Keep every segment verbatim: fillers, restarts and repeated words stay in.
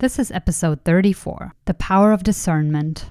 This is episode thirty-four, The Power of Discernment.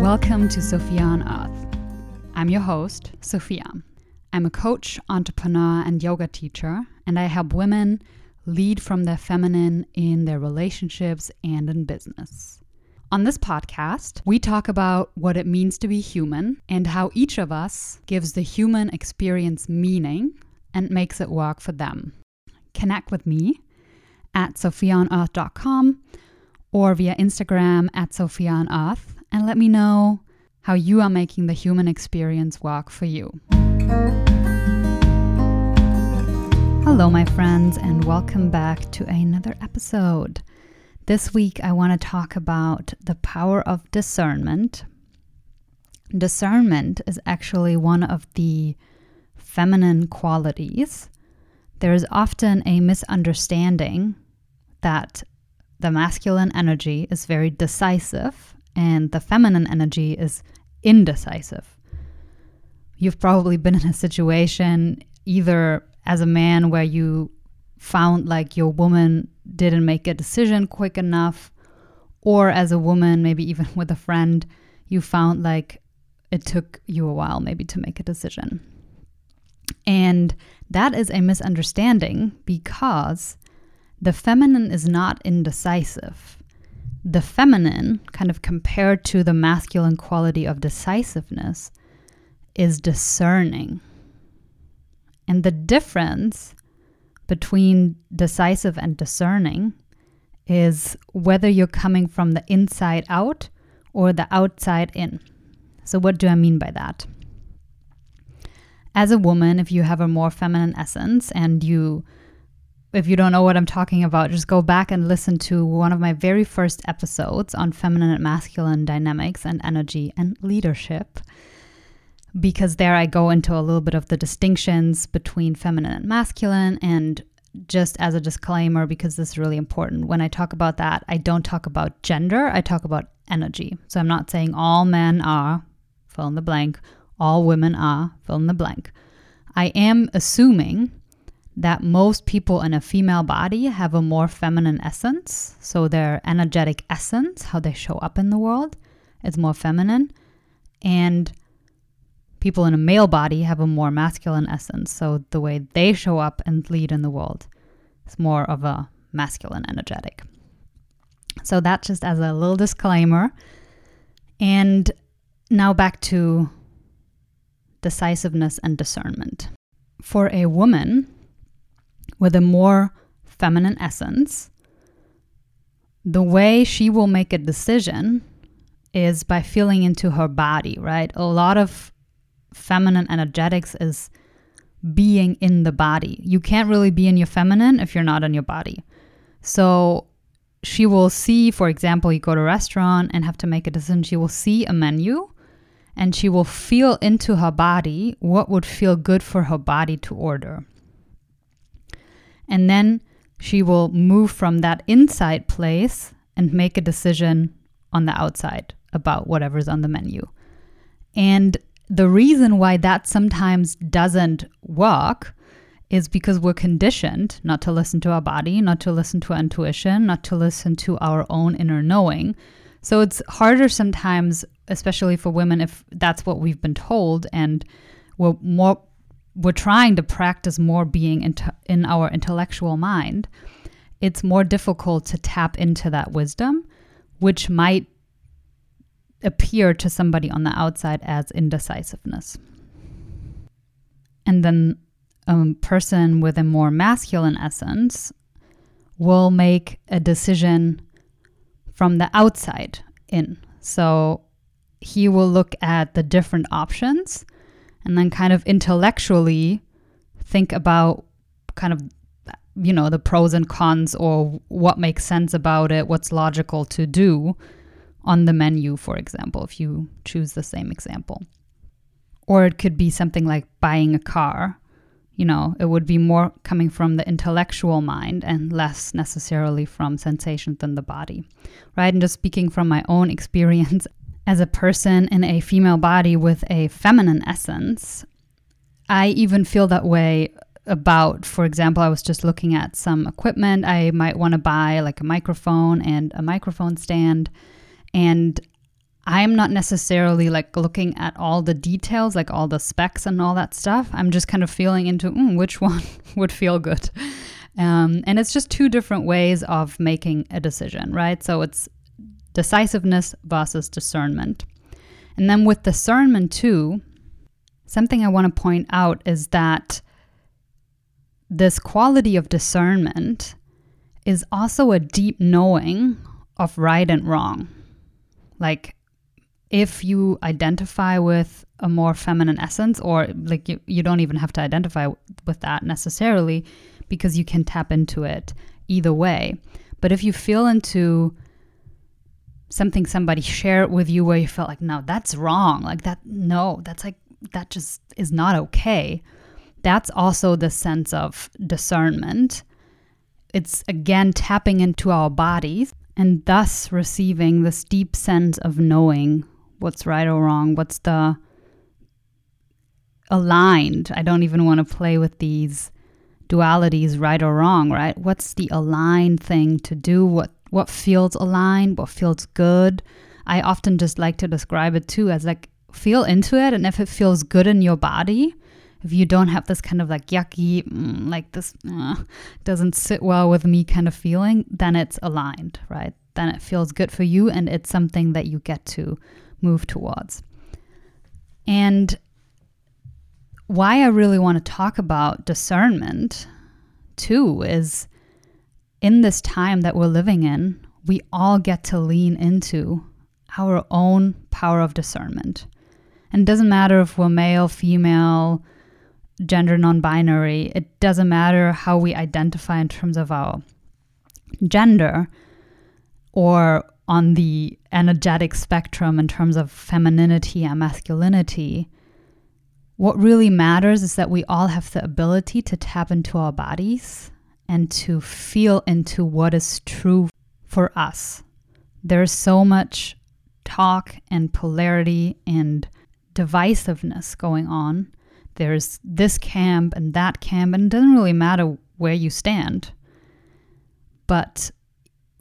Welcome to Sophia on Earth. I'm your host, Sophia. I'm a coach, entrepreneur, and yoga teacher, and I help women lead from their feminine in their relationships and in business. On this podcast, we talk about what it means to be human and how each of us gives the human experience meaning and makes it work for them. Connect with me at sophia on earth dot com or via Instagram at sophia on earth and let me know how you are making the human experience work for you. Hello, my friends, and welcome back to another episode. This week, I want to talk about the power of discernment. Discernment is actually one of the feminine qualities. There is often a misunderstanding that the masculine energy is very decisive and the feminine energy is indecisive. You've probably been in a situation either as a man where you found like your woman didn't make a decision quick enough, or as a woman, maybe even with a friend, you found like it took you a while maybe to make a decision. And that is a misunderstanding because the feminine is not indecisive. The feminine, kind of compared to the masculine quality of decisiveness, is discerning. And the difference between decisive and discerning is whether you're coming from the inside out or the outside in. So what do I mean by that? As a woman, if you have a more feminine essence and you, if you don't know what I'm talking about, just go back and listen to one of my very first episodes on feminine and masculine dynamics and energy and leadership, because there I go into a little bit of the distinctions between feminine and masculine. And just as a disclaimer, because this is really important, when I talk about that, I don't talk about gender, I talk about energy. So I'm not saying all men are, fill in the blank, all women are, fill in the blank. I am assuming that most people in a female body have a more feminine essence. So their energetic essence, how they show up in the world, is more feminine. And people in a male body have a more masculine essence, so the way they show up and lead in the world is more of a masculine energetic. So that's just as a little disclaimer. And now back to decisiveness and discernment. For a woman with a more feminine essence, the way she will make a decision is by feeling into her body, right? A lot of feminine energetics is being in the body. You can't really be in your feminine if you're not in your body. So she will see, for example, you go to a restaurant and have to make a decision. She will see a menu and she will feel into her body what would feel good for her body to order. And then she will move from that inside place and make a decision on the outside about whatever's on the menu. And the reason why that sometimes doesn't work is because we're conditioned not to listen to our body, not to listen to our intuition, not to listen to our own inner knowing. So it's harder sometimes, especially for women, if that's what we've been told, and we're more we're trying to practice more being into, in our intellectual mind. It's more difficult to tap into that wisdom, which might appear to somebody on the outside as indecisiveness. And then a person with a more masculine essence will make a decision from the outside in. So he will look at the different options and then kind of intellectually think about kind of, you know, the pros and cons or what makes sense about it, what's logical to do on the menu, for example, if you choose the same example. Or it could be something like buying a car. You know, it would be more coming from the intellectual mind and less necessarily from sensations than the body, right? And just speaking from my own experience as a person in a female body with a feminine essence, I even feel that way about, for example, I was just looking at some equipment. I might want to buy like a microphone and a microphone stand. And I'm not necessarily like looking at all the details, like all the specs and all that stuff. I'm just kind of feeling into mm, which one would feel good. Um, and it's just two different ways of making a decision, right? So it's decisiveness versus discernment. And then with discernment too, something I want to point out is that this quality of discernment is also a deep knowing of right and wrong. Like if you identify with a more feminine essence, or like you, you don't even have to identify with that necessarily because you can tap into it either way. But if you feel into something somebody shared with you where you felt like, no, that's wrong. Like that, no, that's like, that just is not okay. That's also the sense of discernment. It's again tapping into our bodies and thus receiving this deep sense of knowing what's right or wrong, what's the aligned. I don't even want to play with these dualities, right or wrong, right? What's the aligned thing to do? What what feels aligned? What feels good? I often just like to describe it too as like feel into it, and if it feels good in your body, if you don't have this kind of like yucky, mm, like this uh, doesn't sit well with me kind of feeling, then it's aligned, right? Then it feels good for you and it's something that you get to move towards. And why I really want to talk about discernment too is in this time that we're living in, we all get to lean into our own power of discernment. And it doesn't matter if we're male, female, gender non-binary. It doesn't matter how we identify in terms of our gender or on the energetic spectrum in terms of femininity and masculinity. What really matters is that we all have the ability to tap into our bodies and to feel into what is true for us. There's so much talk and polarity and divisiveness going on. There's this camp and that camp, and it doesn't really matter where you stand. But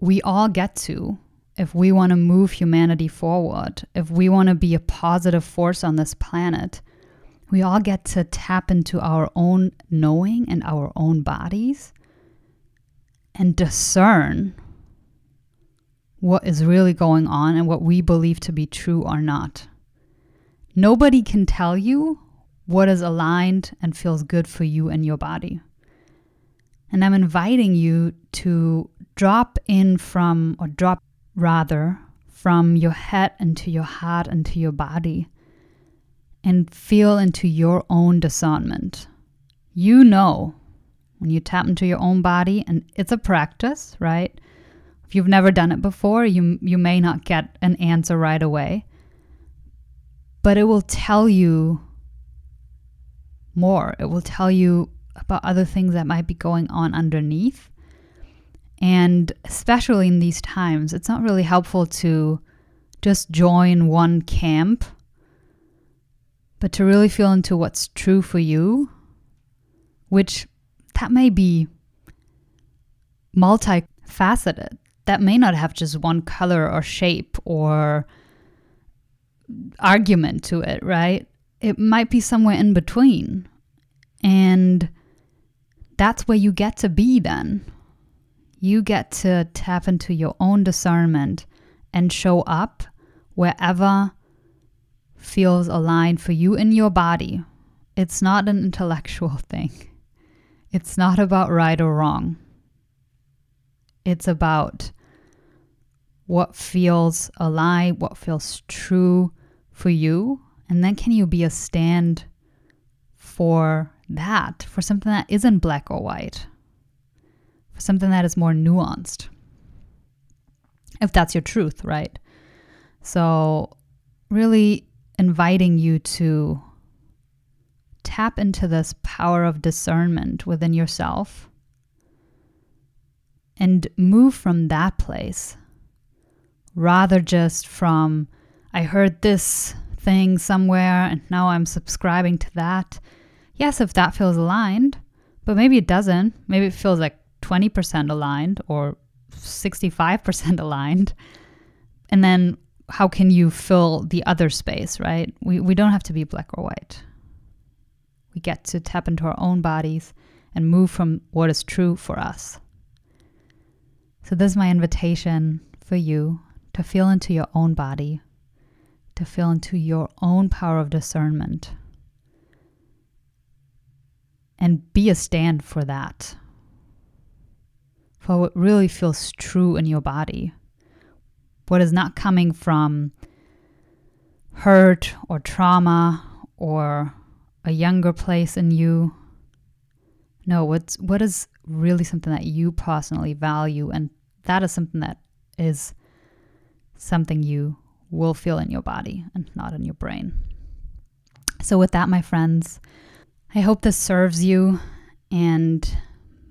we all get to, if we want to move humanity forward, if we want to be a positive force on this planet, we all get to tap into our own knowing and our own bodies and discern what is really going on and what we believe to be true or not. Nobody can tell you what is aligned and feels good for you and your body. And I'm inviting you to drop in from, or drop rather, from your head into your heart, into your body, and feel into your own discernment. You know, when you tap into your own body, and it's a practice, right? If you've never done it before, you you may not get an answer right away, but it will tell you more. It will tell you about other things that might be going on underneath. And especially in these times, it's not really helpful to just join one camp, but to really feel into what's true for you, which that may be multifaceted. That may not have just one color or shape or argument to it, right? It might be somewhere in between. And that's where you get to be then. You get to tap into your own discernment and show up wherever feels aligned for you in your body. It's not an intellectual thing. It's not about right or wrong. It's about what feels alive, what feels true for you. And then can you be a stand for that, for something that isn't black or white, for something that is more nuanced, if that's your truth, right? So really inviting you to tap into this power of discernment within yourself and move from that place, rather just from, I heard this thing somewhere and now I'm subscribing to that. Yes, if that feels aligned, but maybe it doesn't. Maybe it feels like twenty percent aligned or sixty-five percent aligned. And then how can you fill the other space, right? We we don't have to be black or white. We get to tap into our own bodies and move from what is true for us. So this is my invitation for you to feel into your own body, to feel into your own power of discernment, and be a stand for that, for what really feels true in your body, what is not coming from hurt or trauma or a younger place in you. No, what's, what is really something that you personally value, and that is something that is something you will feel in your body and not in your brain. So with that, my friends, I hope this serves you, and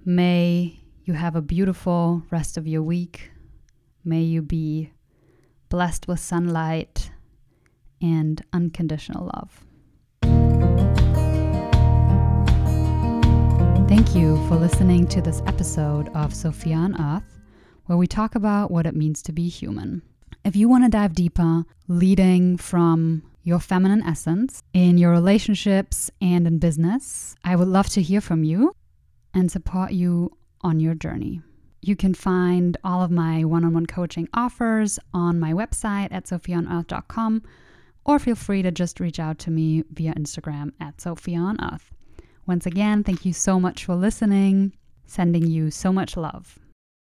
may you have a beautiful rest of your week. May you be blessed with sunlight and unconditional love. Thank you for listening to this episode of Sophia on Earth, where we talk about what it means to be human. If you want to dive deeper, leading from your feminine essence in your relationships and in business, I would love to hear from you and support you on your journey. You can find all of my one-on-one coaching offers on my website at sophia on earth dot com, or feel free to just reach out to me via Instagram at sophia on earth. Once again, thank you so much for listening. Sending you so much love.